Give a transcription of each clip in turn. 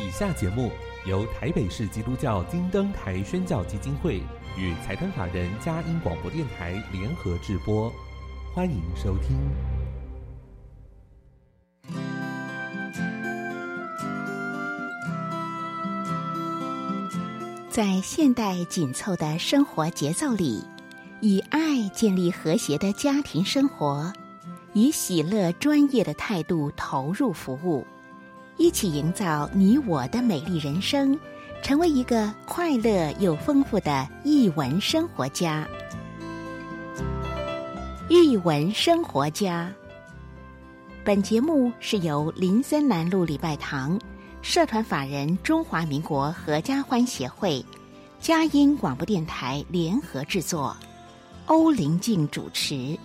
以下节目由台北市基督教金灯台宣教基金会与财团法人佳音广播电台联合制播，欢迎收听。在现代紧凑的生活节奏里，以爱建立和谐的家庭生活，以喜乐专业的态度投入服务，一起营造你我的美丽人生，成为一个快乐又丰富的艺文生活家。艺文生活家，本节目是由林森南路礼拜堂社团法人中华民国合家欢协会、佳音广播电台联合制作，欧林静主持。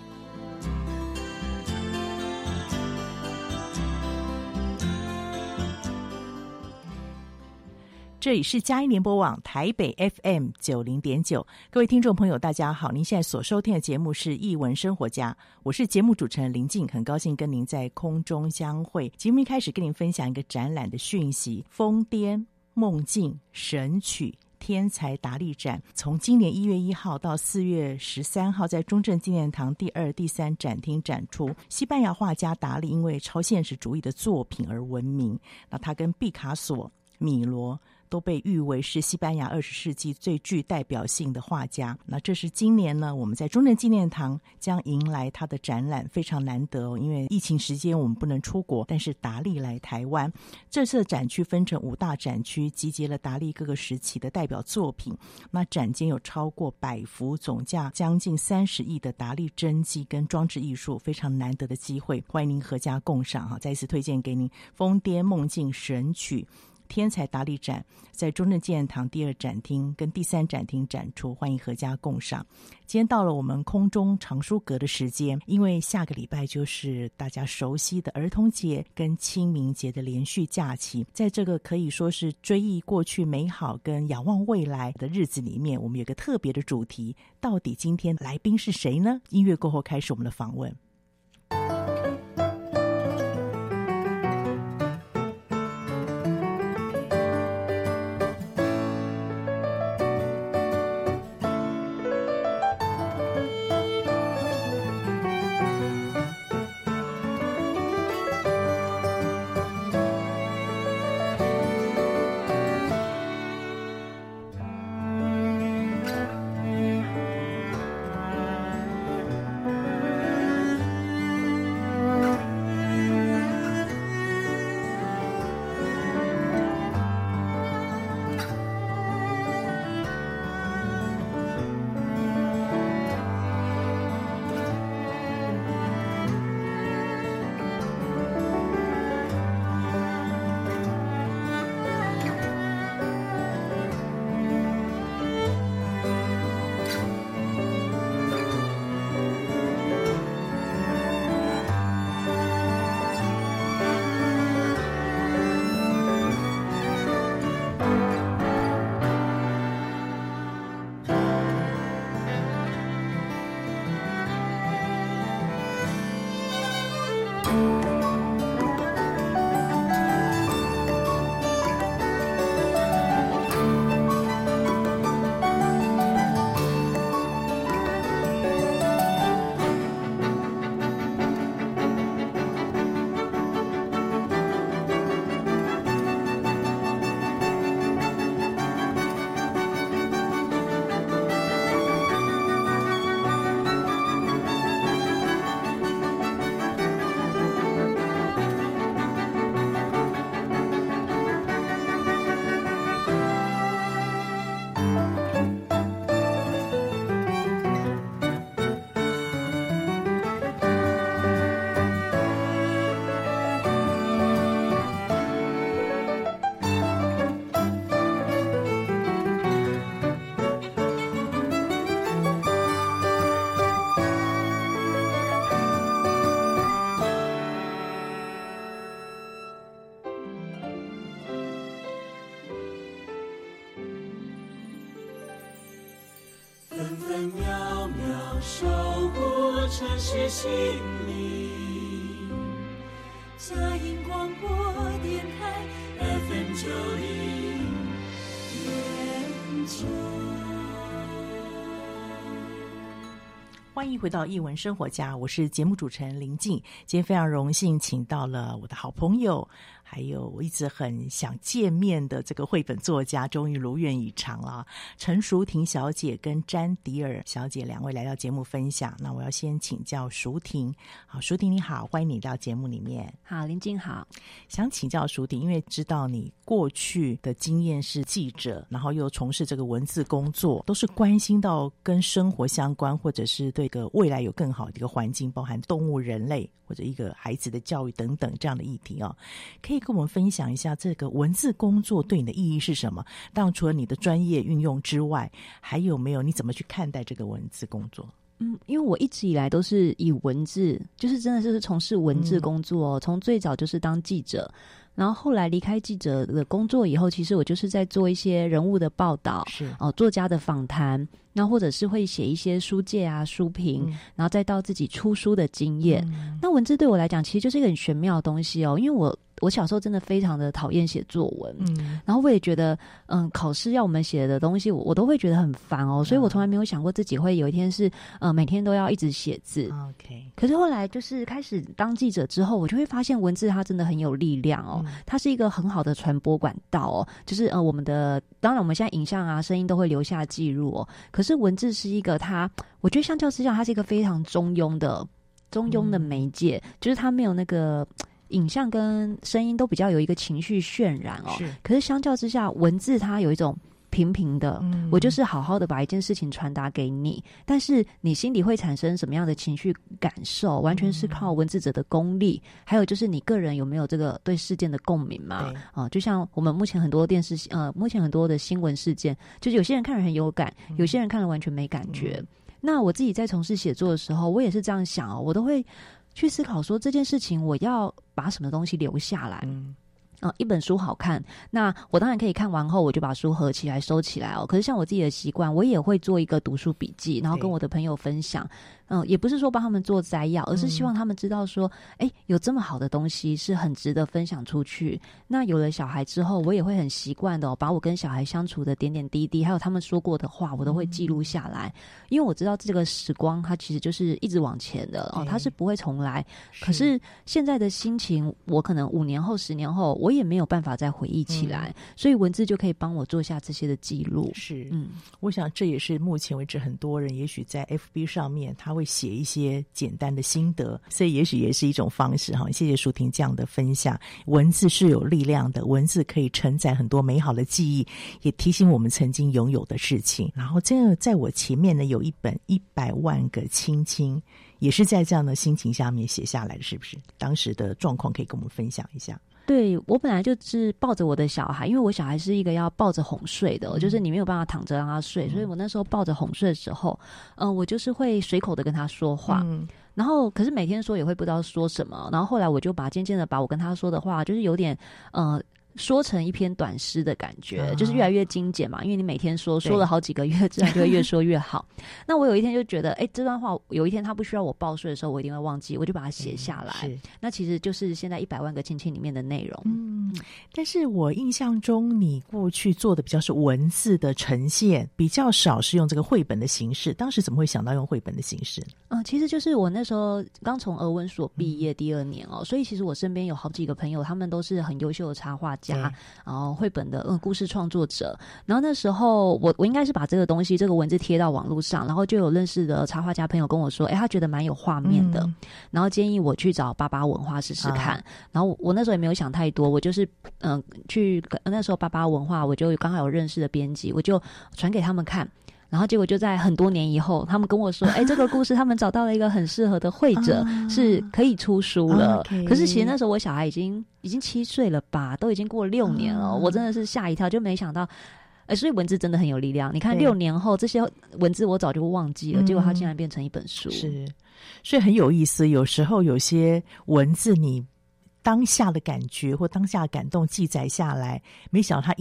这里是佳音联播网台北 FM 90.9，各位听众朋友，大家好！您现在所收听的节目是《艺文生活家》，我是节目主持人林静，很高兴跟您在空中相会。节目一开始跟您分享一个展览的讯息：疯癫、梦境、神曲、天才达利展，从今年1月1号到4月13号在中正纪念堂第2、第3展厅展出。西班牙画家达利因为超现实主义的作品而闻名，那他跟毕卡索、米罗都被誉为是西班牙20世纪最具代表性的画家。那这是今年呢，我们在中正纪念堂将迎来他的展览，非常难得哦，因为疫情时间我们不能出国，但是达利来台湾。这次的展区分成5大展区，集结了达利各个时期的代表作品。那展间有超过100幅，总价将近30亿的达利真迹跟装置艺术，非常难得的机会，欢迎您合家共赏啊！再次推荐给您《疯癫梦境神曲》。天才达利展在中正纪念堂第2展厅跟第3展厅展出，欢迎合家共赏。今天到了我们空中藏书阁的时间，因为下个礼拜就是大家熟悉的儿童节跟清明节的连续假期，在这个可以说是追忆过去美好跟仰望未来的日子里面，我们有个特别的主题，到底今天来宾是谁呢？音乐过后开始我们的访问。心灵，佳音广播电台 FM。久已远走。 欢迎回到艺文生活家，我是节目主持人林静。今天非常荣幸请到了我的好朋友，还有我一直很想见面的这个绘本作家，终于如愿以偿了。陈淑婷小姐跟詹迪尔小姐两位来到节目分享。那我要先请教淑婷。好，淑婷你好，欢迎你到节目里面。好，林静好。想请教淑婷，因为知道你过去的经验是记者，然后又从事这个文字工作，都是关心到跟生活相关，或者是对 一个未来有更好的一个环境，包含动物、人类或者一个孩子的教育等等这样的议题哦，可以跟我们分享一下这个文字工作对你的意义是什么？当然，除了你的专业运用之外，还有没有你怎么去看待这个文字工作？因为我一直以来都是以文字，就是真的就是从事文字工作哦，从最早就是当记者。 然后后来离开记者的工作以后，其实我就是在做一些人物的报道，是哦、作家的访谈，那或者是会写一些书介啊、书评，然后再到自己出书的经验。那文字对我来讲，其实就是一个很玄妙的东西哦，因为我小时候真的非常的讨厌写作文，然后我也觉得，考试要我们写的东西，我都会觉得很烦哦，所以我从来没有想过自己会有一天是，每天都要一直写字。OK， 可是后来就是开始当记者之后，我就会发现文字它真的很有力量哦。 它是一个很好的传播管道哦，就是我们的，当然我们现在影像啊、声音都会留下记录哦，可是文字是一个它，我觉得相较之下，它是一个非常中庸的媒介，就是它没有那个。 影像跟声音都比较有一个情绪渲染哦，是可是相较之下，文字它有一种平平的，我就是好好的把一件事情传达给你，但是你心里会产生什么样的情绪感受，完全是靠文字者的功力，还有就是你个人有没有这个对事件的共鸣嘛？啊，就像我们目前很多电视目前很多的新闻事件，就是有些人看了很有感，有些人看了完全没感觉。那我自己在从事写作的时候，我也是这样想哦，我都会。 去思考说这件事情，我要把什么东西留下来？一本书好看，那我当然可以看完后我就把书合起来收起来哦。可是像我自己的习惯，我也会做一个读书笔记，然后跟我的朋友分享。也不是说帮他们做摘要，而是希望他们知道说，有这么好的东西是很值得分享出去。那有了小孩之后，我也会很习惯的哦，把我跟小孩相处的点点滴滴，还有他们说过的话，我都会记录下来，因为我知道这个时光它其实就是一直往前的哦，它是不会重来。可是现在的心情，我可能5年后、10年后，我也没有办法再回忆起来，所以文字就可以帮我做下这些的记录。是，我想这也是目前为止很多人也许在 FB 上面他会。 写一些简单的心得，所以也许也是一种方式哈。谢谢淑婷这样的分享，文字是有力量的，文字可以承载很多美好的记忆，也提醒我们曾经拥有的事情。然后这个在我前面呢有一本100万个亲亲，也是在这样的心情下面写下来的，是不是？当时的状况可以跟我们分享一下。 对，我本来就是抱着我的小孩，因为我小孩是一个要抱着哄睡的，就是你没有办法躺着让他睡，所以我那时候抱着哄睡的时候，我就是会随口的跟他说话，然后可是每天说也会不知道说什么，然后后来我就渐渐的把我跟他说的话，就是有点说成一篇短诗的感觉，就是越来越精简嘛。因为你每天说了好几个月，自然就会越说越好。那我有一天就觉得，这段话有一天他不需要我报税的时候，我一定会忘记，我就把它写下来。那其实就是现在100万个亲亲里面的内容。但是我印象中你过去做的比较是文字的呈现，比较少是用这个绘本的形式。当时怎么会想到用绘本的形式？其实就是我那时候刚从俄文所毕业第2年哦，所以其实我身边有好几个朋友，他们都是很优秀的插画。 家，然后绘本的故事创作者，然后那时候我应该是把这个东西这个文字贴到网络上，然后就有认识的插画家朋友跟我说，他觉得蛮有画面的，然后建议我去找巴巴文化试试看。然后我那时候也没有想太多，我就是去那时候巴巴文化，我就刚好有认识的编辑，我就传给他们看。 然后结果就在很多年以后，他们跟我说：“这个故事他们找到了一个很适合的绘者，是可以出书了。” 可是其实那时候我小孩已经7岁了吧，都已经过6年了，我真的是吓一跳，就没想到。所以文字真的很有力量。你看6年后这些文字我早就忘记了，结果它竟然变成一本书。是，所以很有意思。有时候有些文字你。当下的感觉或当下的感动记载下来，没想到它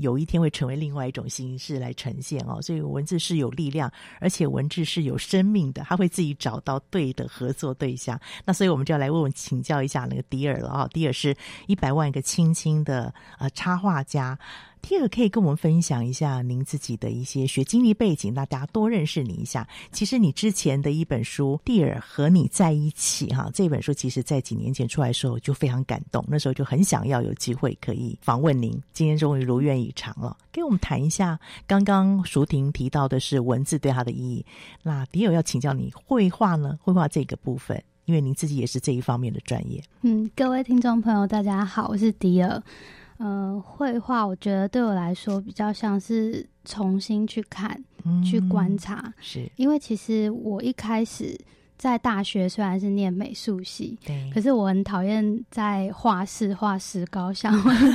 有一天会成为另外一种形式来呈现哦。所以文字是有力量，而且文字是有生命的，它会自己找到对的合作对象。那所以我们就要来问请教一下那个迪尔了哦。迪尔是100万个亲亲的插画家。第二个可以跟我们分享一下您自己的一些学经历背景，大家多认识你一下。其实你之前的一本书《蒂尔和你在一起》哈，这本书其实在几年前出来的时候就非常感动，那时候就很想要有机会可以访问您，今天终于如愿以偿了。给我们谈一下，刚刚淑婷提到的是文字对它的意义，那迪尔要请教你绘画呢？绘画这个部分，因为您自己也是这一方面的专业。各位听众朋友大家好，我是迪尔。绘画我觉得对我来说比较像是重新去看、去观察，是因为其实我一开始在大学虽然是念美术系，对，可是我很讨厌在画室画石膏像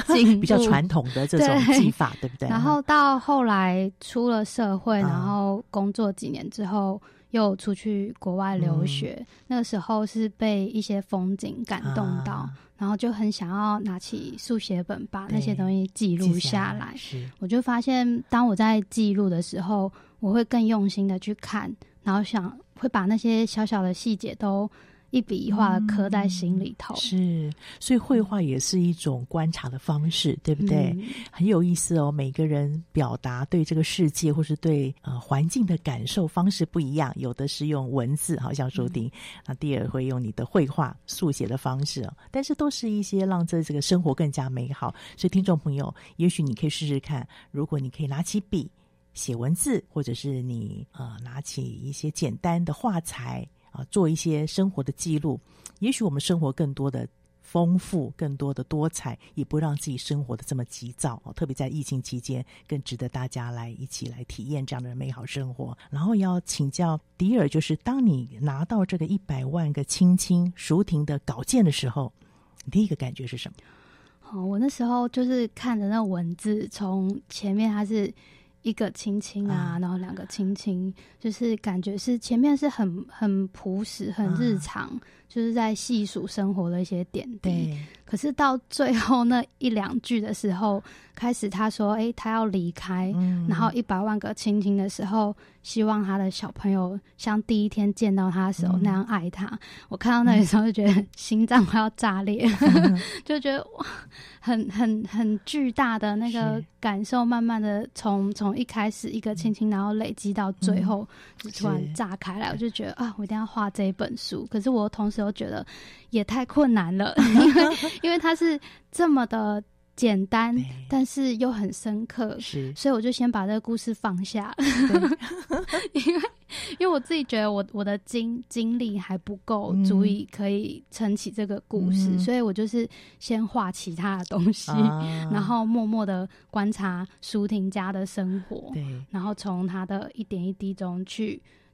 比较传统的这种技法， 对不对？然后到后来出了社会，然后工作几年之后又出去国外留学，那时候是被一些风景感动到，然后就很想要拿起速写本把那些东西记录下来。我就发现当我在记录的时候，我会更用心的去看，然后想会把那些小小的细节都一笔一画的刻在心里头。是，所以绘画也是一种观察的方式，对不对？很有意思哦，每个人表达对这个世界或是对环境的感受方式不一样，有的是用文字，好像舒婷，那第二会用你的绘画速写的方式哦，但是都是一些让这个生活更加美好。所以听众朋友，也许你可以试试看，如果你可以拿起笔写文字，或者是你拿起一些简单的画材做一些生活的记录，也许我们生活更多的丰富，更多的多彩，也不让自己生活的这么急躁，特别在疫情期间更值得大家来一起来体验这样的美好生活。然后要请教迪尔，就是当你拿到这个100万个亲亲淑婷的稿件的时候，你第一个感觉是什么？我那时候就是看着那文字，从前面它是一个亲亲啊，然后2个亲亲，就是感觉是前面是很朴实、很日常，就是在细数生活的一些点滴。可是到最后那1-2句的时候，开始他说：“哎，他要离开。”然后100万个亲亲的时候，希望他的小朋友像第一天见到他的时候那样爱他。我看到那时候就觉得心脏快要炸裂，就觉得哇，很巨大的那个感受，慢慢的从一开始一个亲亲，然后累积到最后就突然炸开来。我就觉得啊，我一定要画这一本书。可是我同时又觉得也太困难了，因为它是这么的简单，但是又很深刻，所以我就先把这个故事放下因为我自己觉得我的经历还不够，足以可以撑起这个故事，所以我就是先画其他的东西，然后默默的观察舒婷家的生活，然后从她的一点一滴中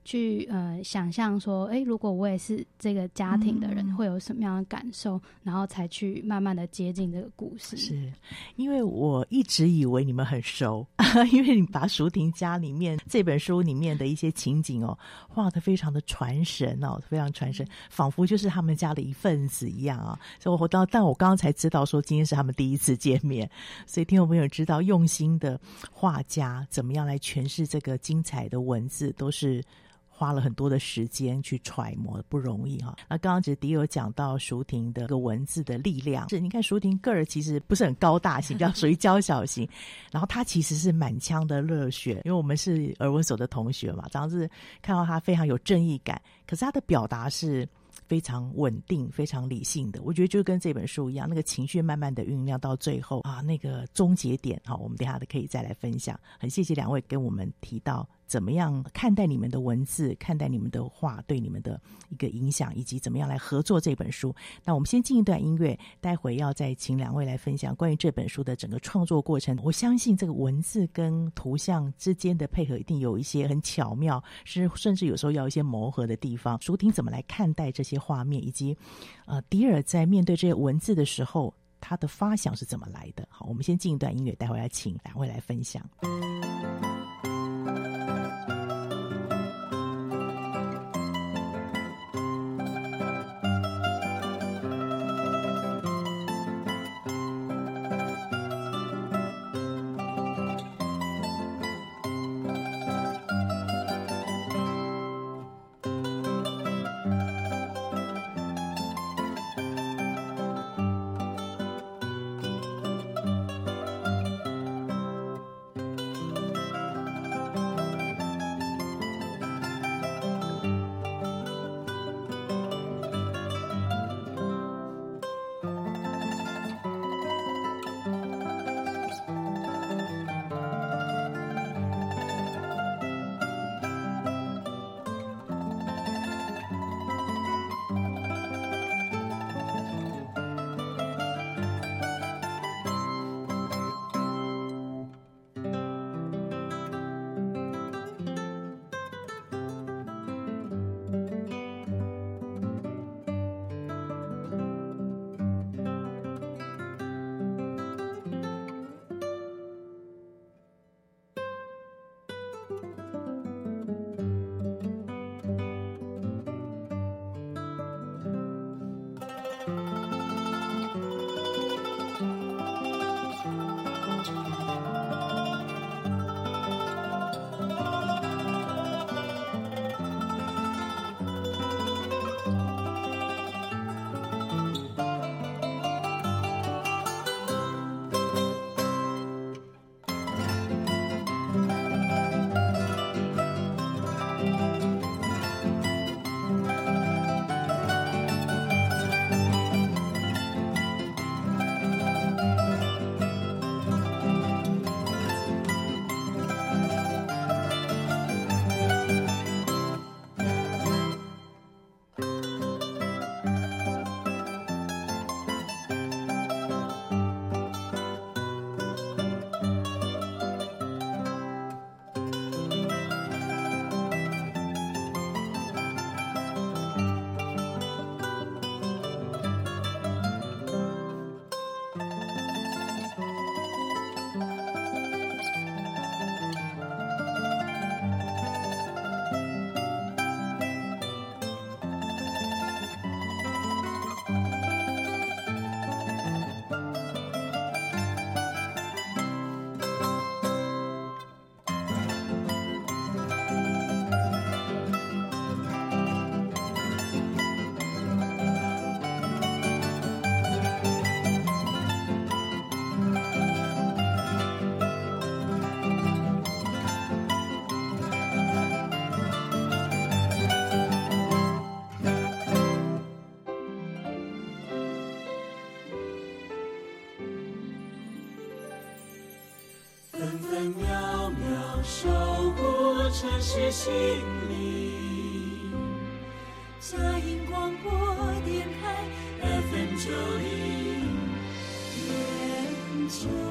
去想象说，如果我也是这个家庭的人，会有什么样的感受，然后才去慢慢的接近这个故事。是因为我一直以为你们很熟因为你把淑婷家里面这本书里面的一些情景画得非常的传神非常传神，仿佛就是他们家的一份子一样所以但我刚刚才知道说今天是他们第一次见面，所以听众朋友知道用心的画家怎么样来诠释这个精彩的文字，都是花了很多的时间去揣摩，不容易。那刚刚迪尔讲到淑婷的一个文字的力量，是你看淑婷个儿其实不是很高大型，比较属于娇小型然后她其实是满腔的热血，因为我们是儿文所的同学嘛，常常是看到她非常有正义感，可是她的表达是非常稳定、非常理性的。我觉得就跟这本书一样，那个情绪慢慢的酝酿到最后那个终结点我们等一下可以再来分享。很谢谢2位跟我们提到怎么样看待你们的文字、看待你们的话对你们的一个影响，以及怎么样来合作这本书。那我们先进一段音乐，待会要再请2位来分享关于这本书的整个创作过程。我相信这个文字跟图像之间的配合一定有一些很巧妙，甚至有时候要一些磨合的地方。淑婷怎么来看待这些画面，以及迪尔在面对这些文字的时候，他的发想是怎么来的？好，我们先进一段音乐，待会要请2位来分享。分分秒秒守护城市心灵。嘉音广播电台FM 90.9。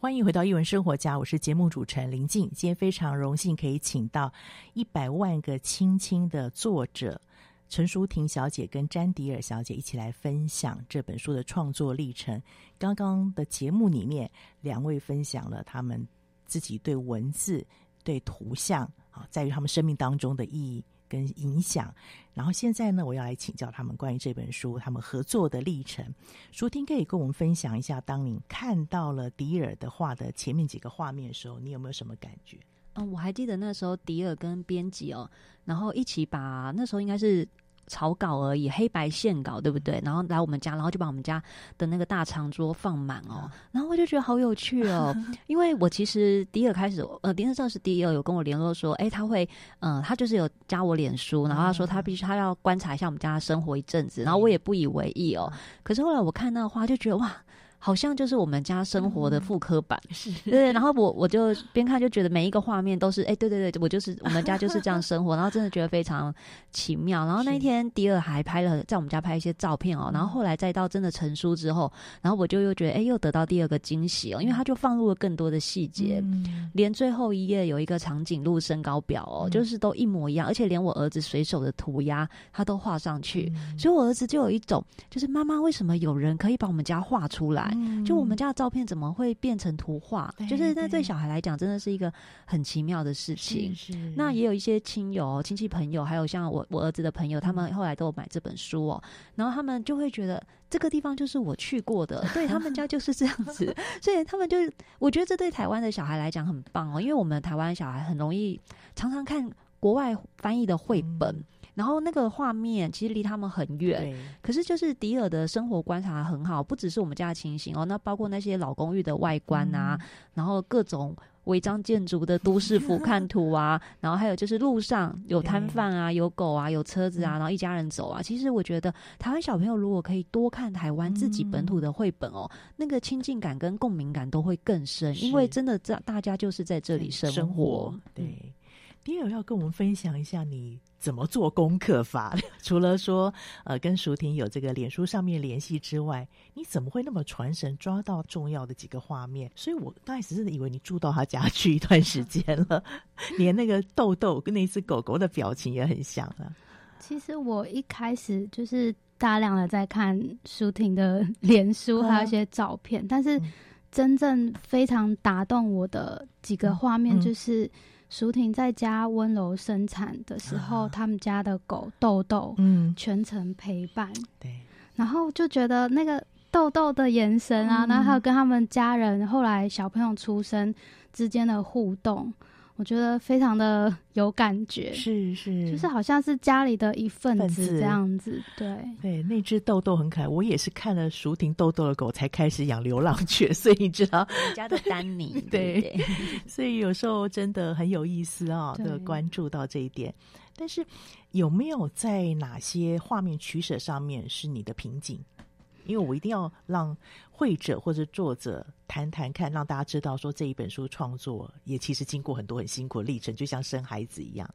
欢迎回到一文生活家，我是节目主持人林静。今天非常荣幸可以请到100万个亲亲的作者陈淑婷小姐跟詹迪尔小姐一起来分享这本书的创作历程。刚刚的节目里面，两位分享了他们自己对文字、对图像在于他们生命当中的意义跟影响。然后现在呢，我要来请教他们关于这本书他们合作的历程。淑婷可以跟我们分享一下，当你看到了迪尔的画的前面几个画面的时候，你有没有什么感觉？我还记得那时候迪尔跟编辑然后一起把那时候应该是草稿而已，黑白线稿对不对？然后来我们家，然后就把我们家的那个大长桌放满然后我就觉得好有趣因为我其实迪尔开始那时候是迪尔有跟我联络说，他会他就是有加我脸书，然后他说他要观察一下我们家的生活一阵子，然后我也不以为意可是后来我看那画就觉得哇。好像就是我们家生活的复刻版，是对。然后我就边看就觉得每一个画面都是，哎，对对对，我们家就是这样生活，然后真的觉得非常奇妙。然后那一天迪尔还拍了在我们家拍一些照片哦，然后后来再到真的成书之后，然后我就又觉得哎，又得到第二个惊喜哦，因为他就放入了更多的细节，连最后一页有一个长颈鹿身高表哦，就是都一模一样，而且连我儿子随手的涂鸦他都画上去，所以我儿子就有一种就是妈妈为什么有人可以把我们家画出来，就我们家的照片怎么会变成图画，就是那对小孩来讲真的是一个很奇妙的事情。那也有一些亲友亲戚朋友还有像我儿子的朋友，他们后来都有买这本书哦，然后他们就会觉得这个地方就是我去过的，对，他们家就是这样子所以他们就我觉得这对台湾的小孩来讲很棒哦，因为我们台湾小孩很容易常常看国外翻译的绘本，然后那个画面其实离他们很远，可是就是迪尔的生活观察很好，不只是我们家的情形哦，那包括那些老公寓的外观啊，然后各种违章建筑的都市俯瞰图啊然后还有就是路上有摊贩啊，有狗啊，有车子啊，然后一家人走啊。其实我觉得台湾小朋友如果可以多看台湾自己本土的绘本哦，那个亲近感跟共鸣感都会更深，因为真的大家就是在这里生活。对，迪尔要跟我们分享一下你怎么做功课法？除了说跟淑婷有这个脸书上面联系之外，你怎么会那么传神抓到重要的几个画面？所以我刚开始真的以为你住到他家去一段时间了，连那个豆豆跟那只狗狗的表情也很像啊。其实我一开始就是大量的在看淑婷的脸书还有一些照片，但是真正非常打动我的几个画面就是淑婷在家温柔生产的时候，他们家的狗豆豆全程陪伴，对，然后就觉得那个豆豆的眼神啊，然后还有跟他们家人后来小朋友出生之间的互动，我觉得非常的有感觉，是，就是好像是家里的一份子这样子，对，那只豆豆很可爱，我也是看了淑婷豆豆的狗才开始养流浪犬，所以你知道人家的丹尼对，所以有时候真的很有意思啊，都关注到这一点。但是有没有在哪些画面取舍上面是你的瓶颈？因为我一定要让绘者或者作者谈看，让大家知道说这一本书创作也其实经过很多很辛苦的历程，就像生孩子一样。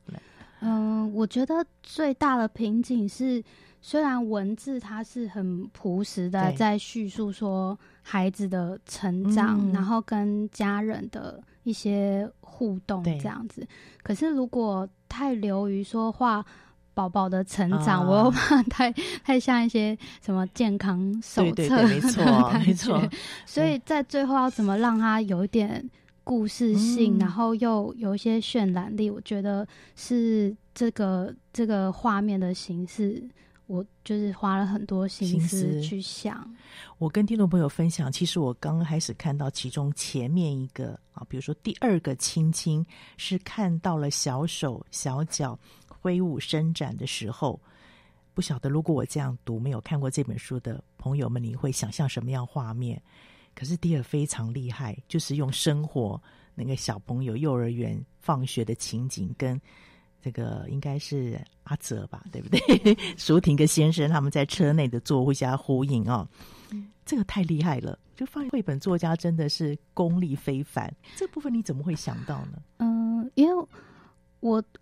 我觉得最大的瓶颈是，虽然文字它是很朴实的在叙述说孩子的成长，然后跟家人的一些互动这样子，可是如果太流于说话宝宝的成长，我又怕太像一些什么健康手册，对，没错。所以在最后要怎么让它有一点故事性，然后又有一些渲染力，我觉得是这个画面的形式，我就是花了很多心思去想。我跟听众朋友分享，其实我刚开始看到其中前面一个啊，比如说第二个亲亲，是看到了小手小脚挥舞伸展的时候，不晓得如果我这样读，没有看过这本书的朋友们，你会想象什么样画面？可是迪尔非常厉害，就是用生活那个小朋友幼儿园放学的情景，跟这个应该是阿哲吧，对不对？淑婷跟先生他们在车内的做互相呼应哦，这个太厉害了！就发现绘本作家真的是功力非凡，这部分你怎么会想到呢？因为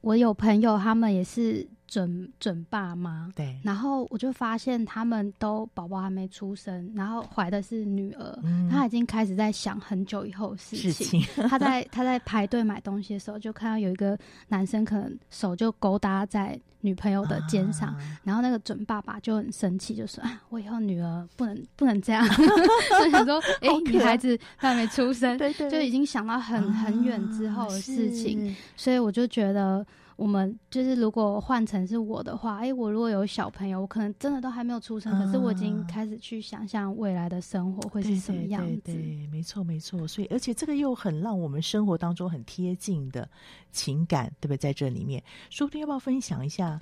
我有朋友，他们也是准爸妈，对。然后我就发现他们都宝宝还没出生，然后怀的是女儿，他已经开始在想很久以后的事情他在排队买东西的时候，就看到有一个男生可能手就勾搭在女朋友的肩上，然后那个准爸爸就很生气，就说啊，我以后女儿不能这样所以想说女孩子她还没出生，对，就已经想到很远之后的事情，所以我就觉得我们就是如果换成是我的话，我如果有小朋友，我可能真的都还没有出生，可是我已经开始去想象未来的生活会是什么样子。对，没错。所以而且这个又很让我们生活当中很贴近的情感，对不对？在这里面，说不定要不要分享一下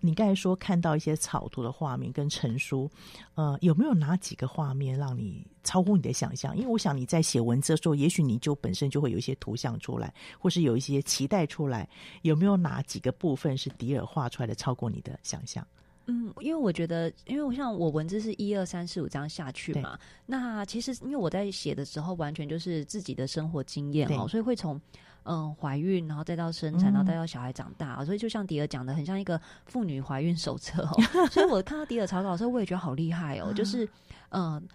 你刚才说看到一些草图的画面跟成书，有没有哪几个画面让你超乎你的想象？因为我想你在写文字的时候，也许你就本身就会有一些图像出来，或是有一些期待出来，有没有哪几个部分是迪尔画出来的超过你的想象？嗯，因为我觉得，因为我像我文字是1、2、3、4、5这样下去嘛，那其实因为我在写的时候完全就是自己的生活经验哦，所以会从怀孕，然后再到生产，然后再到小孩长大，所以就像迪尔讲的，很像一个妇女怀孕手册哦。所以我看到迪尔草稿的时候，我也觉得好厉害哦，就是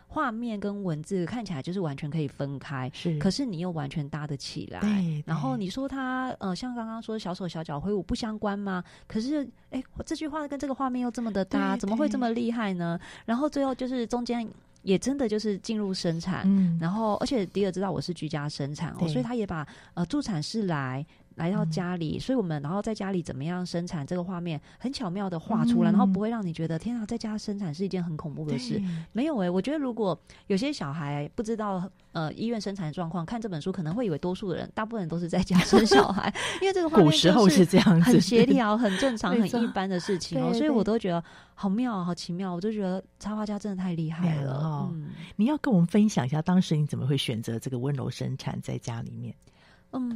画面跟文字看起来就是完全可以分开，是，可是你又完全搭得起来。然后你说他像刚刚说小手小脚挥舞不相关吗？可是哎，这句话跟这个画面又这么的搭，怎么会这么厉害呢？然后最后就是中间也真的就是进入生产，然后而且迪尔知道我是居家生产哦，所以他也把助产士来到家里，所以我们然后在家里怎么样生产这个画面很巧妙的画出来，然后不会让你觉得天啊，在家生产是一件很恐怖的事。没有我觉得如果有些小孩不知道医院生产的状况，看这本书可能会以为多数人大部分人都是在家生小孩，因为这个画面古时候是这样子，很协调很正常很一般的事情哦，所以我都觉得好妙好奇妙，我就觉得插画家真的太厉害了哦。你要跟我们分享一下当时你怎么会选择这个温柔生产在家里面？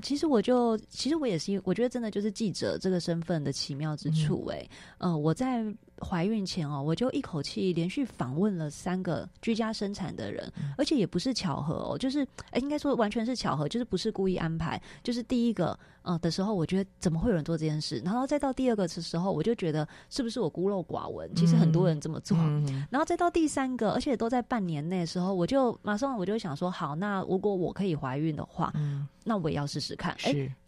其实我也是，我觉得真的就是记者这个身份的奇妙之处我在怀孕前哦，我就一口气连续访问了3个居家生产的人，而且也不是巧合哦，就是应该说完全是巧合，就是不是故意安排。就是第一个的时候，我觉得怎么会有人做这件事，然后再到第2个的时候，我就觉得是不是我孤陋寡闻，其实很多人这么做。然后再到第3个，而且都在半年内的时候，我就想说，好，那如果我可以怀孕的话，那我也要试试看。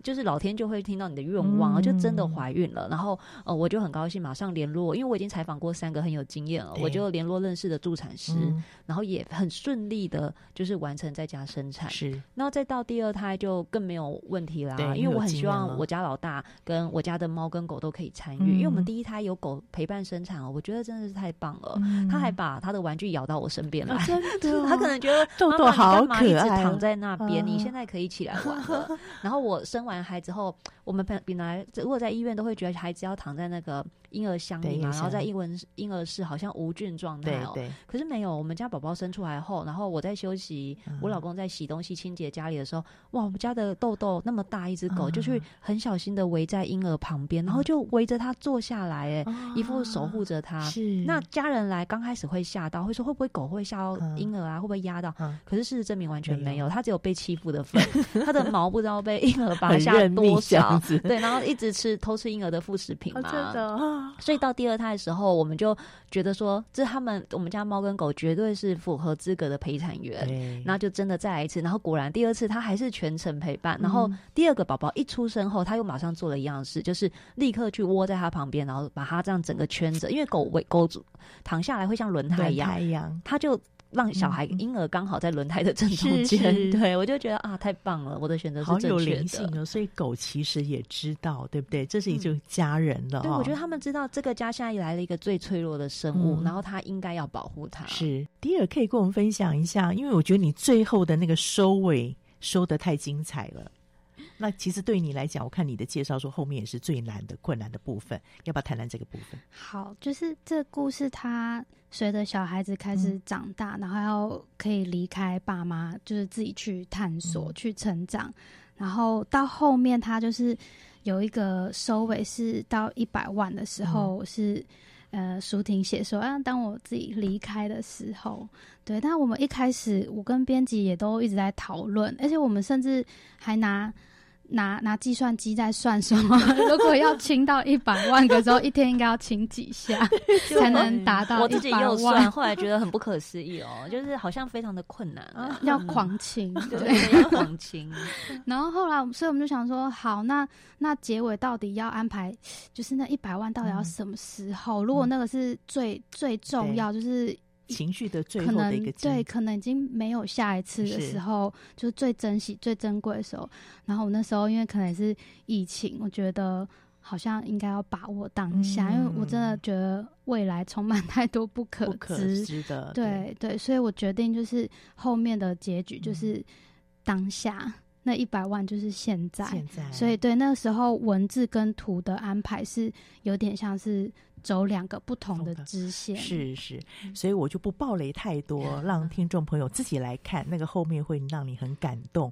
就是老天就会听到你的愿望，就真的怀孕了。然后我就很高兴，马上联络，因为我已经采访过3个很有经验了，我就联络认识的助产师，然后也很顺利的，就是完成在家生产。是，然后再到第2胎就更没有问题啦，因为我很希望我家老大跟我家的猫跟狗都可以参与，因为我们第1胎有狗陪伴生产哦，我觉得真的是太棒了。他还把他的玩具咬到我身边来，真的，他可能觉得豆豆好可爱，你干嘛一直躺在那边？你现在可以起来。然后我生完孩子后，我们本来如果在医院都会觉得孩子要躺在那个婴儿箱里嘛，然后在婴儿室好像无菌状态哦。可是没有，我们家宝宝生出来后，然后我在休息，我老公在洗东西清洁家里的时候，哇，我们家的豆豆那么大一只狗，就去很小心的围在婴儿旁边，然后就围着他坐下来，一副守护着他。是，那家人来刚开始会吓到，会说会不会狗会吓到婴儿啊，会不会压到？可是事实证明完全没有，他只有被欺负的份。他的毛不知道被婴儿拔下多少，对，然后一直偷吃婴儿的副食品嘛，真的。所以到第2胎的时候，我们就觉得说，我们家猫跟狗绝对是符合资格的陪产员，那就真的再来一次。然后果然第2次他还是全程陪伴，然后第2个宝宝一出生后，他又马上做了一样事，就是立刻去窝在他旁边，然后把他这样整个圈着，因为狗躺下来会像轮胎一样，他就让小孩婴儿刚好在轮胎的正中间，对，我就觉得啊，太棒了，我的选择是正确的，好有灵性哦。所以狗其实也知道，对不对？这是一种家人了，对，我觉得他们知道这个家现在来了一个最脆弱的生物，然后他应该要保护他。是，迪尔可以跟我们分享一下，因为我觉得你最后的那个收尾收得太精彩了。那其实对你来讲，我看你的介绍说后面也是最难的困难的部分，要不要谈谈这个部分？好，就是这故事它随着小孩子开始长大，然后要可以离开爸妈，就是自己去探索，去成长，然后到后面他就是有一个收尾是到100万的时候是舒婷写说当我自己离开的时候，对，但我们一开始我跟编辑也都一直在讨论，而且我们甚至还拿计算机在算什么如果要清到100万个时候一天应该要清几下才能达到100万我自己又算，后来觉得很不可思议哦，就是好像非常的困难要狂清，对，要狂清然后后来所以我们就想说，好，那结尾到底要安排，就是那100万到底要什么时候，如果那个是最重要，就是情绪的最后的一个，对，可能已经没有下一次的时候，就是最珍惜最珍贵的时候。然后我那时候因为可能也是疫情，我觉得好像应该要把握当下，因为我真的觉得未来充满太多不可知的，对，所以我决定就是后面的结局就是当下，那100万就是现在，所以对那时候文字跟图的安排是有点像是走2个不同的支线，是，所以我就不爆雷太多，让听众朋友自己来看，那个后面会让你很感动。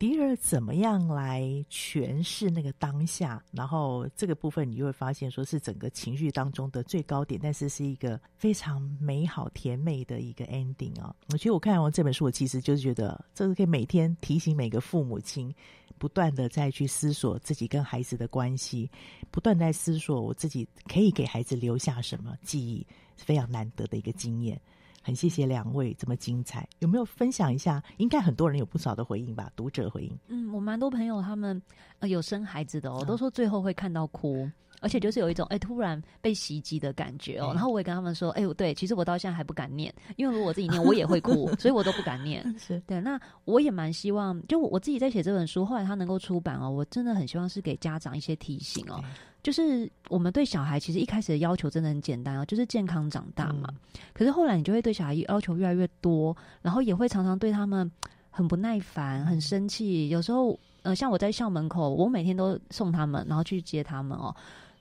笛儿怎么样来诠释那个当下，然后这个部分你就会发现说是整个情绪当中的最高点，但是是一个非常美好甜美的一个 ending 啊。我觉得我看完这本书，我其实就是觉得这是可以每天提醒每个父母亲不断的再去思索自己跟孩子的关系，不断在思索我自己可以给孩子留下什么记忆，是非常难得的一个经验。很谢谢两位这么精彩，有没有分享一下？应该很多人有不少的回应吧，读者回应。嗯，我蛮多朋友他们、有生孩子的哦，都说最后会看到哭，而且就是有一种突然被袭击的感觉哦。然后我也跟他们说，对，其实我到现在还不敢念，因为如果我自己念，我也会哭，所以我都不敢念。是，对，那我也蛮希望，就我自己在写这本书，后来它能够出版哦，我真的很希望是给家长一些提醒哦。就是我们对小孩其实一开始的要求真的很简单哦，就是健康长大嘛。可是后来你就会对小孩要求越来越多，然后也会常常对他们很不耐烦、很生气。有时候，像我在校门口，我每天都送他们，然后去接他们哦。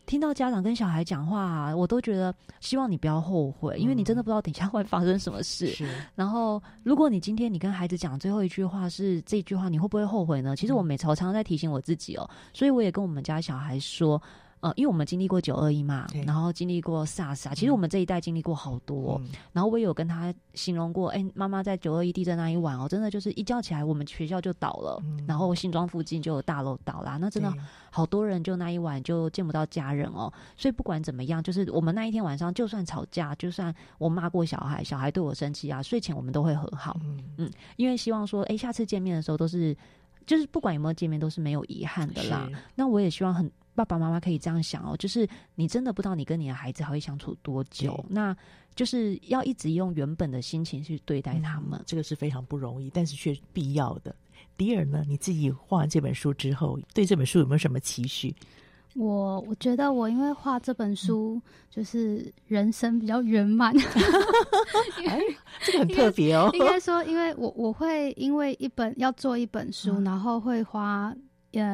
听到家长跟小孩讲话、我都觉得希望你不要后悔，因为你真的不知道等一下会发生什么事。然后如果你今天你跟孩子讲最后一句话是这句话，你会不会后悔呢？其实我每次常常在提醒我自己哦，所以我也跟我们家小孩说，因为我们经历过921嘛，然后经历过 SARS 啊，其实我们这一代经历过好多、然后我也有跟他形容过，妈妈在921地震那一晚哦，真的就是一觉起来我们学校就倒了，然后新庄附近就有大楼倒啦，那真的好多人就那一晚就见不到家人哦。所以不管怎么样，就是我们那一天晚上就算吵架，就算我骂过小孩，小孩对我生气啊，睡前我们都会和好，因为希望说下次见面的时候都是，就是不管有没有见面都是没有遗憾的啦。那我也希望很爸爸妈妈可以这样想哦，就是你真的不知道你跟你的孩子还会相处多久，那就是要一直用原本的心情去对待他们，这个是非常不容易，但是却必要的。迪尔呢，你自己画完这本书之后，对这本书有没有什么期许？我觉得我因为画这本书，就是人生比较圆满。这个很特别哦。应该说，因为我会因为一本要做一本书，然后会花。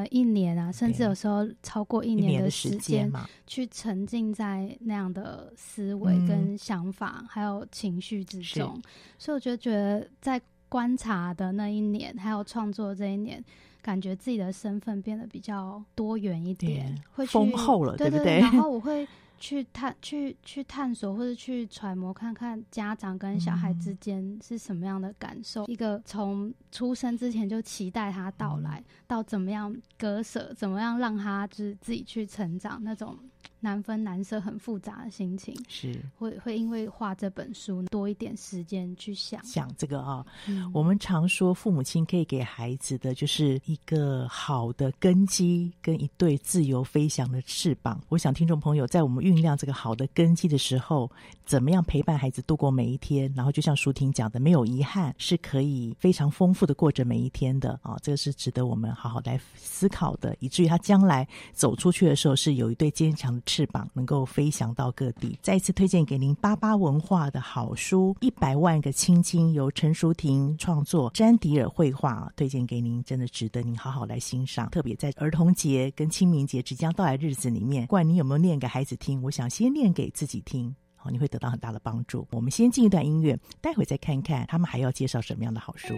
一年啊，甚至有时候超过1年的时间嘛，去沉浸在那样的思维跟想法、还有情绪之中。所以我就觉得在观察的那一年还有创作这一年，感觉自己的身份变得比较多元一点，会丰厚了，对不对？然后我会去探索或者去揣摩，看看家长跟小孩之间是什么样的感受，一个从出生之前就期待他到来，到怎么样割舍，怎么样让他就是自己去成长，那种难分难舍很复杂的心情，是会因为画这本书多一点时间去想这个啊。我们常说父母亲可以给孩子的就是一个好的根基跟一对自由飞翔的翅膀。我想听众朋友在我们酝酿这个好的根基的时候，怎么样陪伴孩子度过每一天，然后就像淑婷讲的，没有遗憾，是可以非常丰富的过着每一天的啊。这个是值得我们好好来思考的，以至于他将来走出去的时候是有一对坚强的翅膀能够飞翔到各地。再一次推荐给您巴巴文化的好书《100万个亲亲》，由陈淑婷创作，詹迪尔绘画，推荐给您，真的值得您好好来欣赏。特别在儿童节跟清明节即将到来日子里面，不管你有没有念给孩子听，我想先念给自己听，你会得到很大的帮助。我们先进一段音乐，待会再看看他们还要介绍什么样的好书。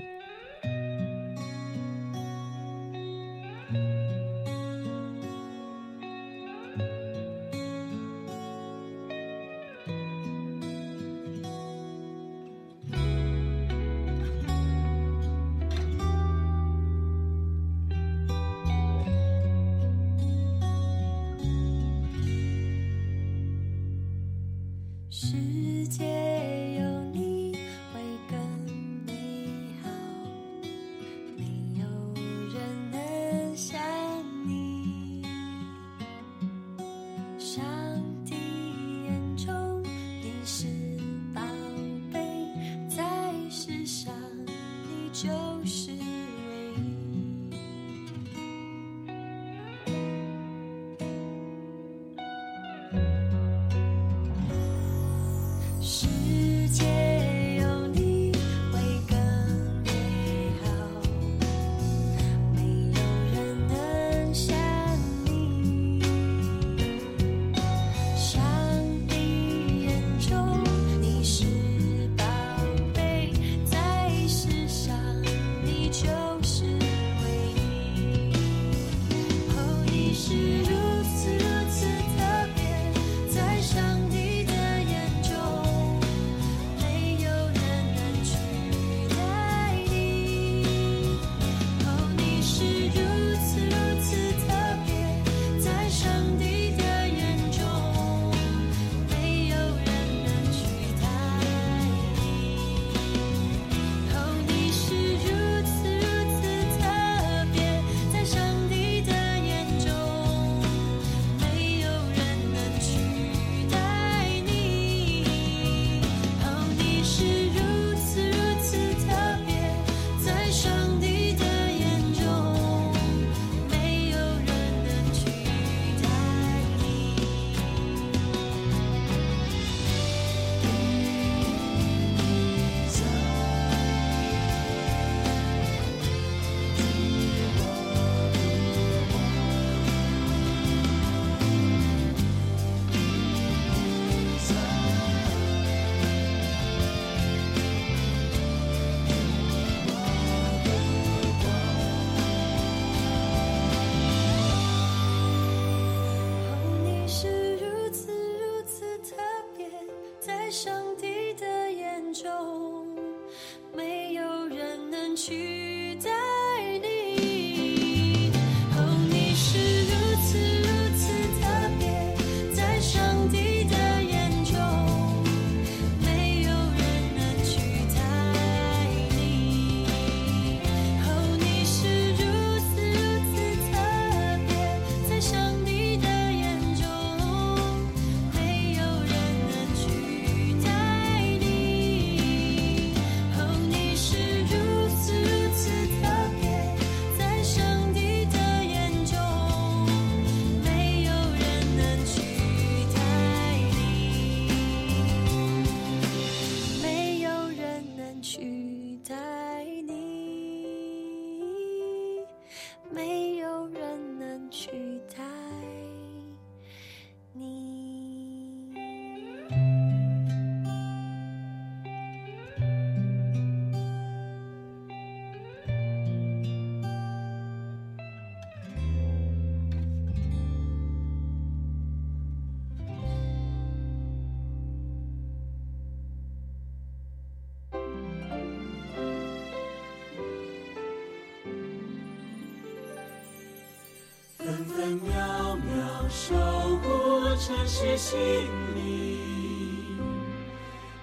守护城市心灵，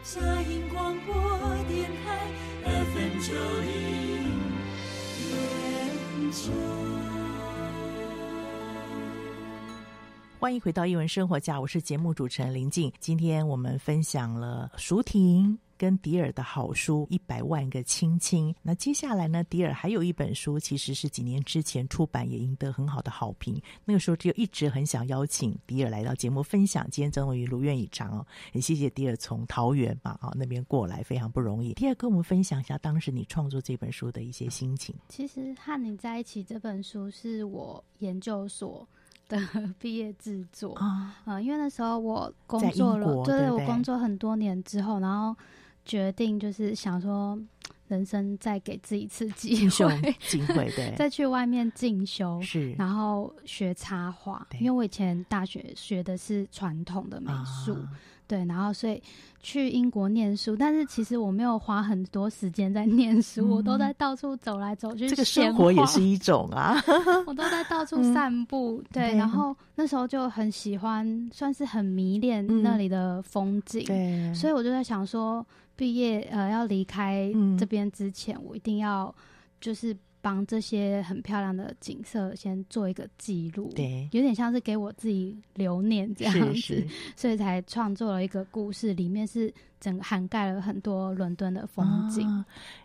嘉音广播电台 FM 90.9，欢迎回到《艺文生活家》，我是节目主持人林静。今天我们分享了舒婷跟迪尔的好书《100万个亲亲》。那接下来呢，迪尔还有一本书，其实是几年之前出版，也赢得很好的好评。那个时候就一直很想邀请迪尔来到节目分享，今天终于如愿以偿哦！也谢谢迪尔从桃园嘛那边过来，非常不容易。迪尔跟我们分享一下当时你创作这本书的一些心情。其实《和你在一起》这本书是我研究所的毕业制作啊，因为那时候我工作了，对，我工作很多年之后，然后决定就是想说人生再给自己一次机会对再去外面进修，是，然后学插画，因为我以前大学学的是传统的美术，对，然后所以去英国念书，但是其实我没有花很多时间在念书，我都在到处走来走去，这个生活也是一种啊我都在到处散步，对，然后那时候就很喜欢，算是很迷恋那里的风景，对，所以我就在想说毕业要离开这边之前，我一定要就是帮这些很漂亮的景色先做一个记录，对，有点像是给我自己留念这样子，是，所以才创作了一个故事，里面是整个涵盖了很多伦敦的风景，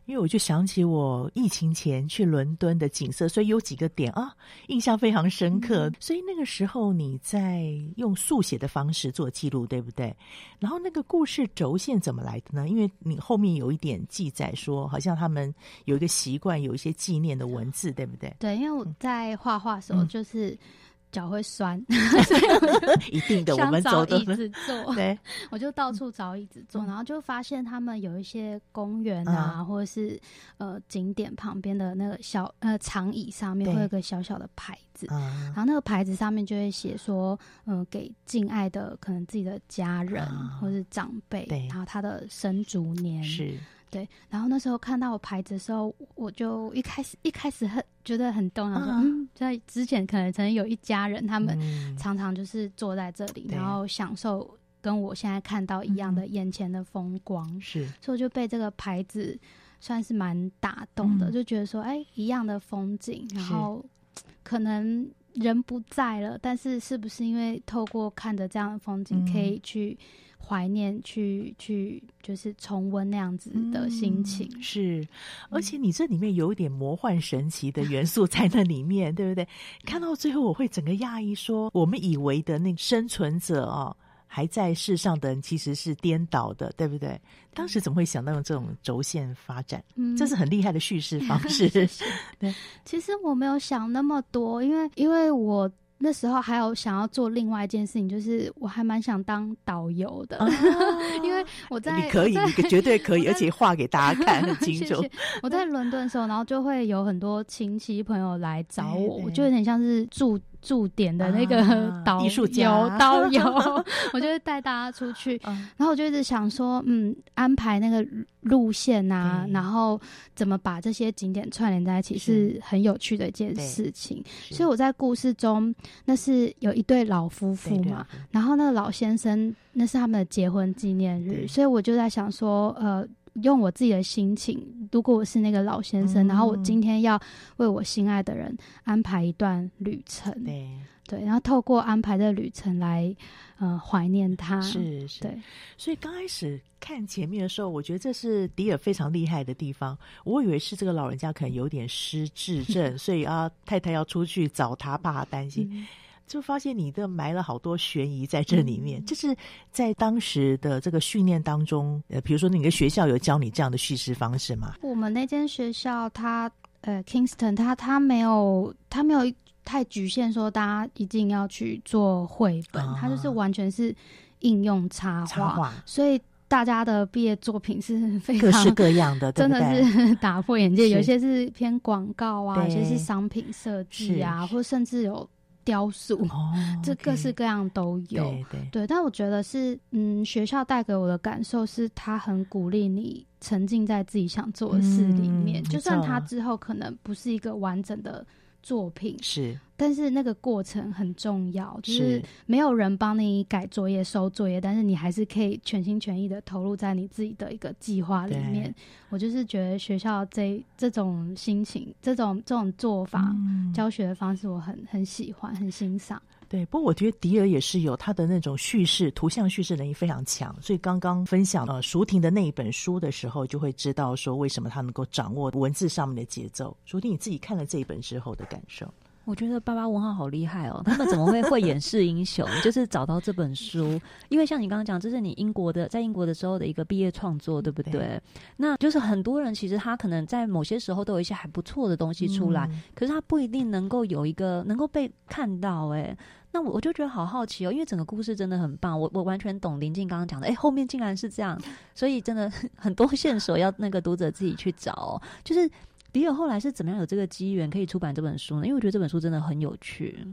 因为我就想起我疫情前去伦敦的景色，所以有几个点印象非常深刻，所以那个时候你在用速写的方式做记录，对不对？然后那个故事轴线怎么来的呢？因为你后面有一点记载说好像他们有一个习惯，有一些纪念的文字，对不对？对，因为我在画画的时候就是脚会酸所以一定的，我们走的想找椅子坐，对，我就到处找椅子坐，然后就发现他们有一些公园啊，或者是景点旁边的那个小长椅上面会有个小小的牌子，然后那个牌子上面就会写说给敬爱的可能自己的家人或是长辈，然后他的生卒年，是，对，然后那时候看到我牌子的时候，我就一开始很觉得很动容，在之前可能有一家人，他们常常就是坐在这里，然后享受跟我现在看到一样的眼前的风光，是，所以我就被这个牌子算是蛮打动的，就觉得说，哎，一样的风景，然后可能人不在了，但是是不是因为透过看着这样的风景，可以去怀念，去就是重温那样子的心情，是，而且你这里面有一点魔幻神奇的元素在那里面对不对？看到最后我会整个讶异，说我们以为的那个生存者还在世上的人其实是颠倒的，对不对？当时怎么会想到用这种轴线发展？这是很厉害的叙事方式对，其实我没有想那么多，因为我那时候还有想要做另外一件事情，就是我还蛮想当导游的因为你绝对可以而且画给大家看很清楚我在伦敦的时候，然后就会有很多亲戚朋友来找我，我就有点像是驻驻点的那个导游，导游，我就会带大家出去，然后我就一直想说，安排那个路线啊，然后怎么把这些景点串联在一起，是很有趣的一件事情。所以我在故事中，那是有一对老夫妇嘛，然后那个老先生，那是他们的结婚纪念日，所以我就在想说，用我自己的心情，如果我是那个老先生，然后我今天要为我心爱的人安排一段旅程，对，然后透过安排的旅程来怀念他，是对。所以刚开始看前面的时候，我觉得这是迪尔非常厉害的地方。我以为是这个老人家可能有点失智症，所以啊，太太要出去找他，怕他担心。就发现你的埋了好多悬疑在这里面，这是在当时的这个训练当中，比如说你的学校有教你这样的叙事方式吗？我们那间学校它Kingston 它没有太局限说大家一定要去做绘本，它就是完全是应用插画，所以大家的毕业作品是非常各式各样的，真的是打破眼界，有些是偏广告啊，有些是商品设计啊，或甚至有雕塑，这各式各样都有，对，但我觉得是学校带给我的感受是他很鼓励你沉浸在自己想做的事里面，就算他之后可能不是一个完整的作品，是，但是那个过程很重要，就是没有人帮你改作业收作业，但是你还是可以全心全意的投入在你自己的一个计划里面。我就是觉得学校这种心情，这种做法，教学的方式我很喜欢，很欣赏。对，不过我觉得迪尔也是有他的那种叙事、图像叙事能力非常强，所以刚刚分享淑婷的那一本书的时候，就会知道说为什么他能够掌握文字上面的节奏。淑婷，你自己看了这一本之后的感受？我觉得爸爸文化好厉害哦，他们怎么会慧眼识英雄？就是找到这本书，因为像你刚刚讲，这是你在英国的时候的一个毕业创作，对不对？对，那就是很多人其实他可能在某些时候都有一些还不错的东西出来，可是他不一定能够有一个能够被看到，那我就觉得好好奇哦，因为整个故事真的很棒，我完全懂林静刚刚讲的，后面竟然是这样，所以真的很多线索要那个读者自己去找就是迪尔后来是怎么样有这个机缘可以出版这本书呢？因为我觉得这本书真的很有趣。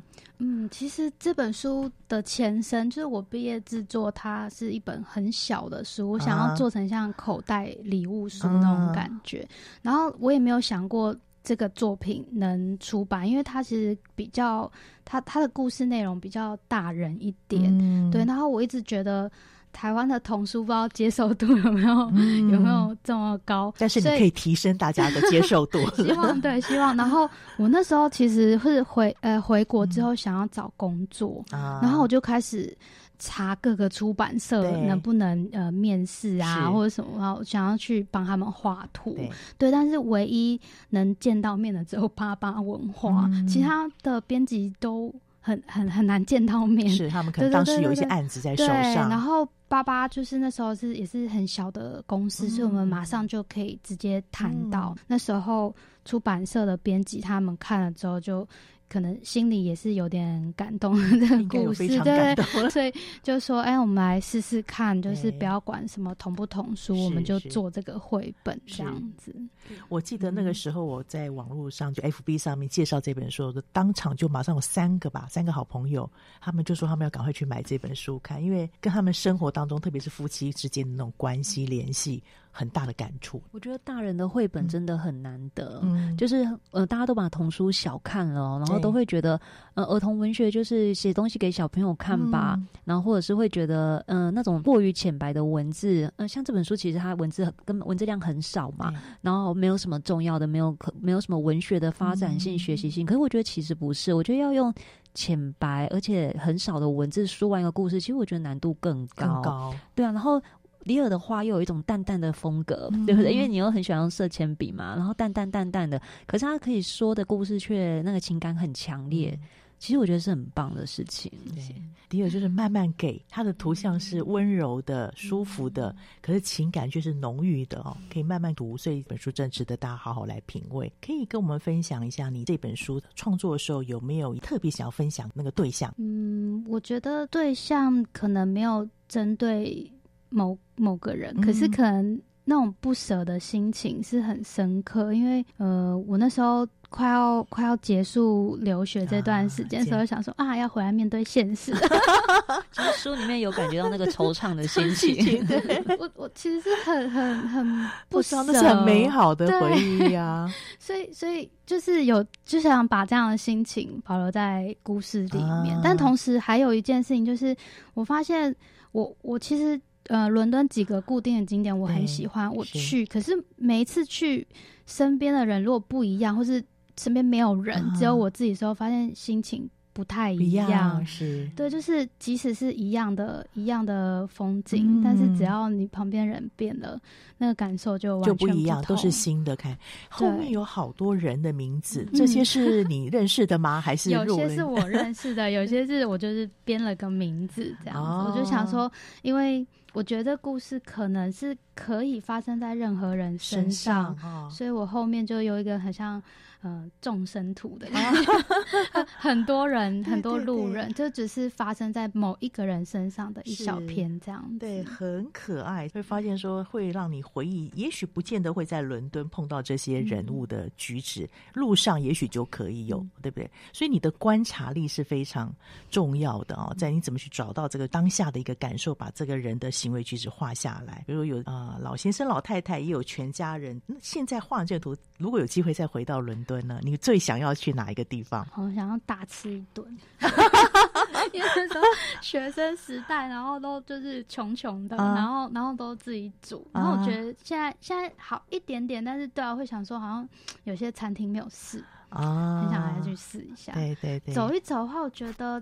其实这本书的前身就是我毕业制作，它是一本很小的书，我想要做成像口袋礼物书那种感觉，然后我也没有想过这个作品能出版，因为它其实比较它的故事内容比较大人一点，对，然后我一直觉得台湾的童书不知道接受度有没有这么高，但是你可以提升大家的接受度。希望。然后我那时候其实是回国之后想要找工作，然后我就开始查各个出版社能不能面试啊或者什么，然后想要去帮他们画图，对，但是唯一能见到面的只有八八文化，其他的编辑都很难见到面，是他们可能当时有一些案子在手上，对，然后爸爸就是那时候也是很小的公司，所以我们马上就可以直接谈到，那时候出版社的编辑他们看了之后就可能心里也是有点感动的故事，对，所以就说我们来试试看，就是不要管什么同不同书，我们就做这个绘本这样子。我记得那个时候我在网络上就 FB 上面介绍这本书，当场就马上有三个好朋友，他们就说他们要赶快去买这本书看，因为跟他们生活当中特别是夫妻之间的那种关系联系很大的感触。我觉得大人的绘本真的很难得，就是大家都把童书小看了，然后都会觉得儿童文学就是写东西给小朋友看吧，然后或者是会觉得那种过于浅白的文字，像这本书其实它文字量很少嘛，然后没有什么重要的，没有什么文学的发展性、学习性，可是我觉得其实不是，我觉得要用浅白而且很少的文字说完一个故事，其实我觉得难度更高，对啊，然后迪尔的画又有一种淡淡的风格，对不对？因为你又很喜欢用色铅笔嘛，然后淡淡的，可是他可以说的故事却那个情感很强烈，其实我觉得是很棒的事情。迪尔就是慢慢给他的图像是温柔的、舒服的，可是情感却是浓郁的，可以慢慢读，所以这本书真值得大家好好来品味。可以跟我们分享一下你这本书创作的时候有没有特别想要分享那个对象？我觉得对象可能没有针对某个人，可是可能那种不舍的心情是很深刻，因为我那时候快要结束留学这段时间，所以想说啊，要回来面对现实。其实书里面有感觉到那个惆怅的心情。对，我其实是很不舍，那是很美好的回忆啊。所以就想把这样的心情保留在故事里面，但同时还有一件事情，就是我发现我其实伦敦几个固定的景点我很喜欢，我去，可是每一次去身边的人如果不一样，或是身边没有人，只有我自己的时候，发现心情不太一样。是，对，就是即使是一样的风景，但是只要你旁边人变了，那个感受就完全不一样，都是新的看。后面有好多人的名字，这些是你认识的吗？还是有些是我认识的，有些是我就是编了个名字这样子。我就想说，因为我觉得故事可能是可以发生在任何人身上，所以我后面就有一个很像众生图的感觉，很多人很多路人，就只是发生在某一个人身上的一小篇这样子。对，很可爱，会发现说会让你回忆，也许不见得会在伦敦碰到这些人物的举止，路上也许就可以有，对不对？所以你的观察力是非常重要的哦，在你怎么去找到这个当下的一个感受，把这个人的行为举止画下来。比如有老先生老太太，也有全家人。那现在画这图，如果有机会再回到伦敦呢，你最想要去哪一个地方？我想要大吃一顿。因为那时候学生时代，然后都就是穷穷的，然后都自己煮，然后我觉得现在好一点点，但是对啊，会想说好像有些餐厅没有试啊，很想来去试一下。对对对，走一走的话，我觉得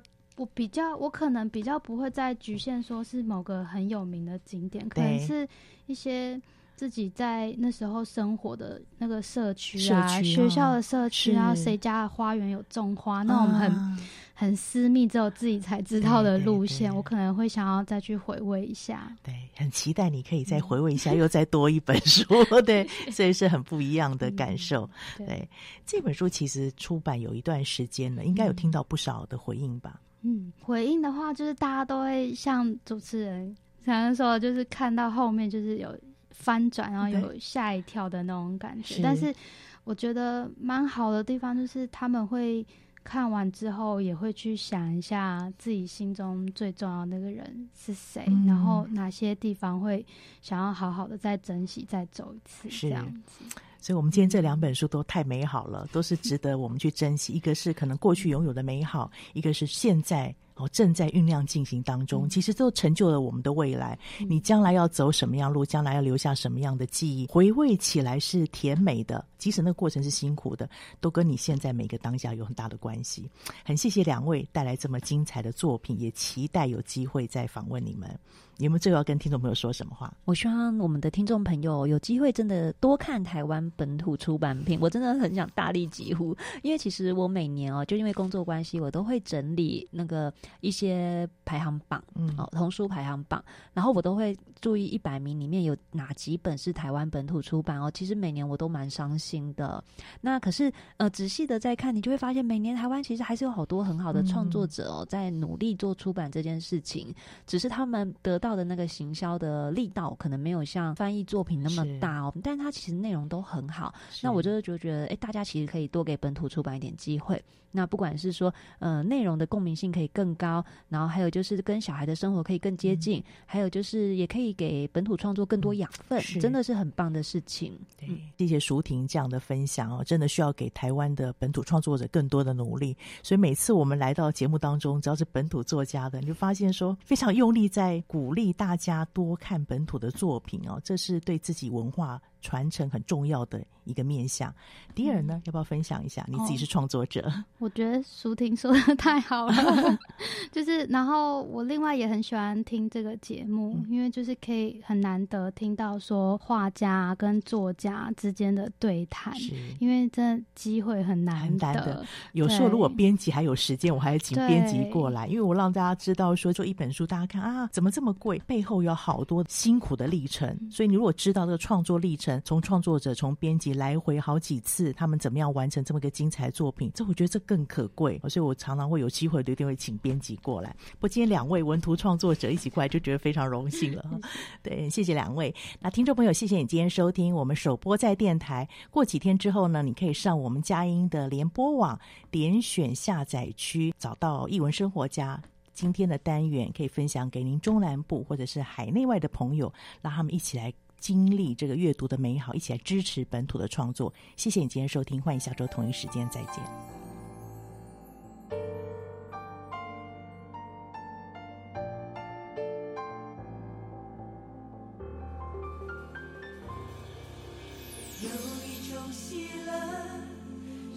我可能比较不会再局限说是某个很有名的景点，可能是一些自己在那时候生活的那个社区啊，学校的社区啊，谁家的花园有种花，那种很私密，只有自己才知道的路线，我可能会想要再去回味一下。对，很期待你可以再回味一下，又再多一本书。对，所以是很不一样的感受。对，这本书其实出版有一段时间了，应该有听到不少的回应吧？回应的话，就是大家都会像主持人常常说，就是看到后面就是有翻转，然后有吓一跳的那种感觉。但是我觉得蛮好的地方就是他们会看完之后也会去想一下自己心中最重要的那个人是谁，然后哪些地方会想要好好的再珍惜，再走一次这样子。所以我们今天这两本书都太美好了，都是值得我们去珍惜。一个是可能过去拥有的美好，一个是现在正在酝酿进行当中，其实都成就了我们的未来。你将来要走什么样路，将来要留下什么样的记忆，回味起来是甜美的，即使那个过程是辛苦的，都跟你现在每个当下有很大的关系。很谢谢两位带来这么精彩的作品，也期待有机会再访问你们。有没有最后要跟听众朋友说什么话？我希望我们的听众朋友有机会真的多看台湾本土出版品，我真的很想大力疾呼，因为其实我每年就因为工作关系，我都会整理那个一些排行榜，童书排行榜，然后我都会注意100名里面有哪几本是台湾本土出版其实每年我都蛮伤心的。那可是仔细的再看，你就会发现每年台湾其实还是有好多很好的创作者在努力做出版这件事情，只是他们得到的那个行销的力道可能没有像翻译作品那么大但它其实内容都很好。那我就是觉得大家其实可以多给本土出版一点机会，那不管是说内容的共鸣性可以更高，然后还有就是跟小孩的生活可以更接近，还有就是也可以给本土创作更多养分，真的是很棒的事情。对，谢谢淑婷这样的分享真的需要给台湾的本土创作者更多的努力。所以每次我们来到节目当中，只要是本土作家的，你就发现说非常用力在鼓励大家多看本土的作品这是对自己文化传承很重要的一个面向。第二呢，要不要分享一下你自己是创作者？我觉得淑婷说的太好了。就是然后我另外也很喜欢听这个节目，因为就是可以很难得听到说画家跟作家之间的对谈，因为真的机会很难得。有时候如果编辑还有时间，我还请编辑过来，因为我让大家知道说做一本书大家看啊怎么这么贵，背后有好多辛苦的历程。所以你如果知道这个创作历程，程，从创作者从编辑来回好几次，他们怎么样完成这么一个精彩作品，这我觉得这更可贵，所以我常常会有机会一定会请编辑过来。不过今天两位文图创作者一起过来就觉得非常荣幸了对，谢谢两位。那听众朋友，谢谢你今天收听我们首播在电台，过几天之后呢，你可以上我们佳音的联播网点选下载区找到艺文生活家，今天的单元可以分享给您中南部或者是海内外的朋友，让他们一起来经历这个阅读的美好，一起来支持本土的创作。谢谢你今天收听，欢迎下周同一时间再见。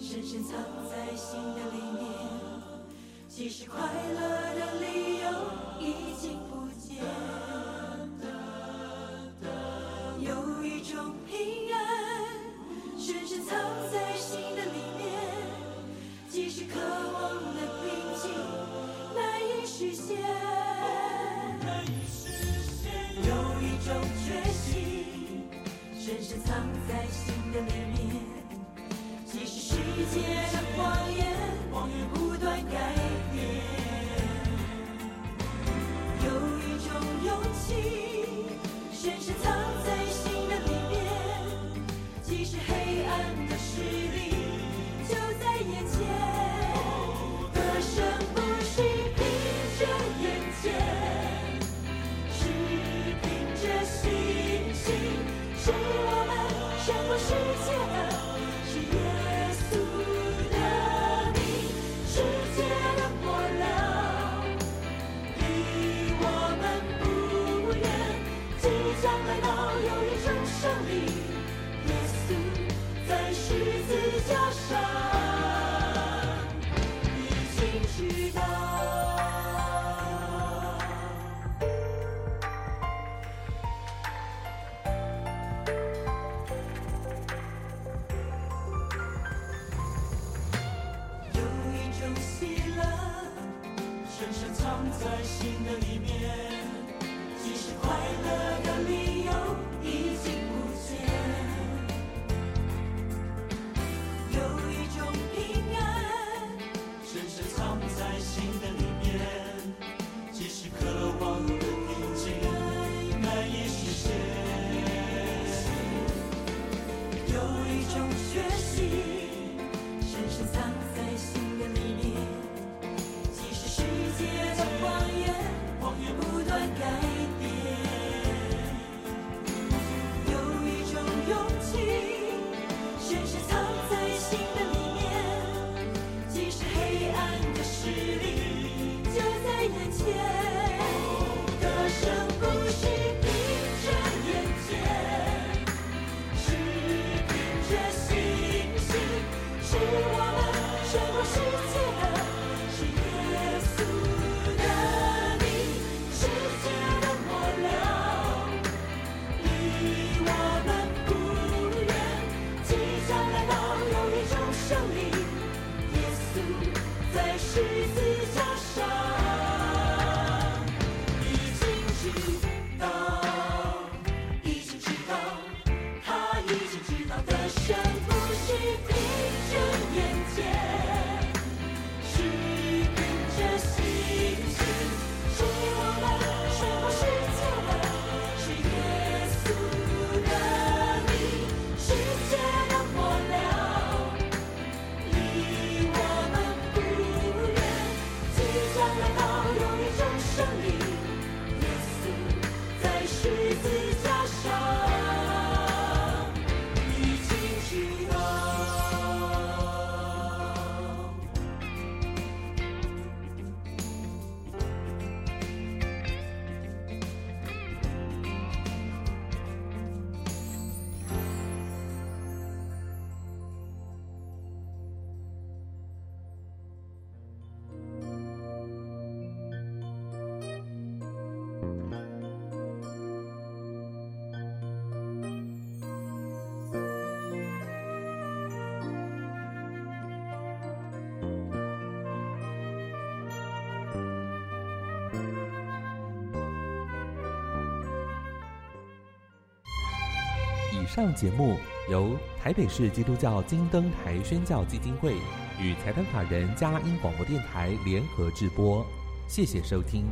深深藏在心的里面。上节目由台北市基督教金灯台宣教基金会与财团法人嘉音广播电台联合制播，谢谢收听。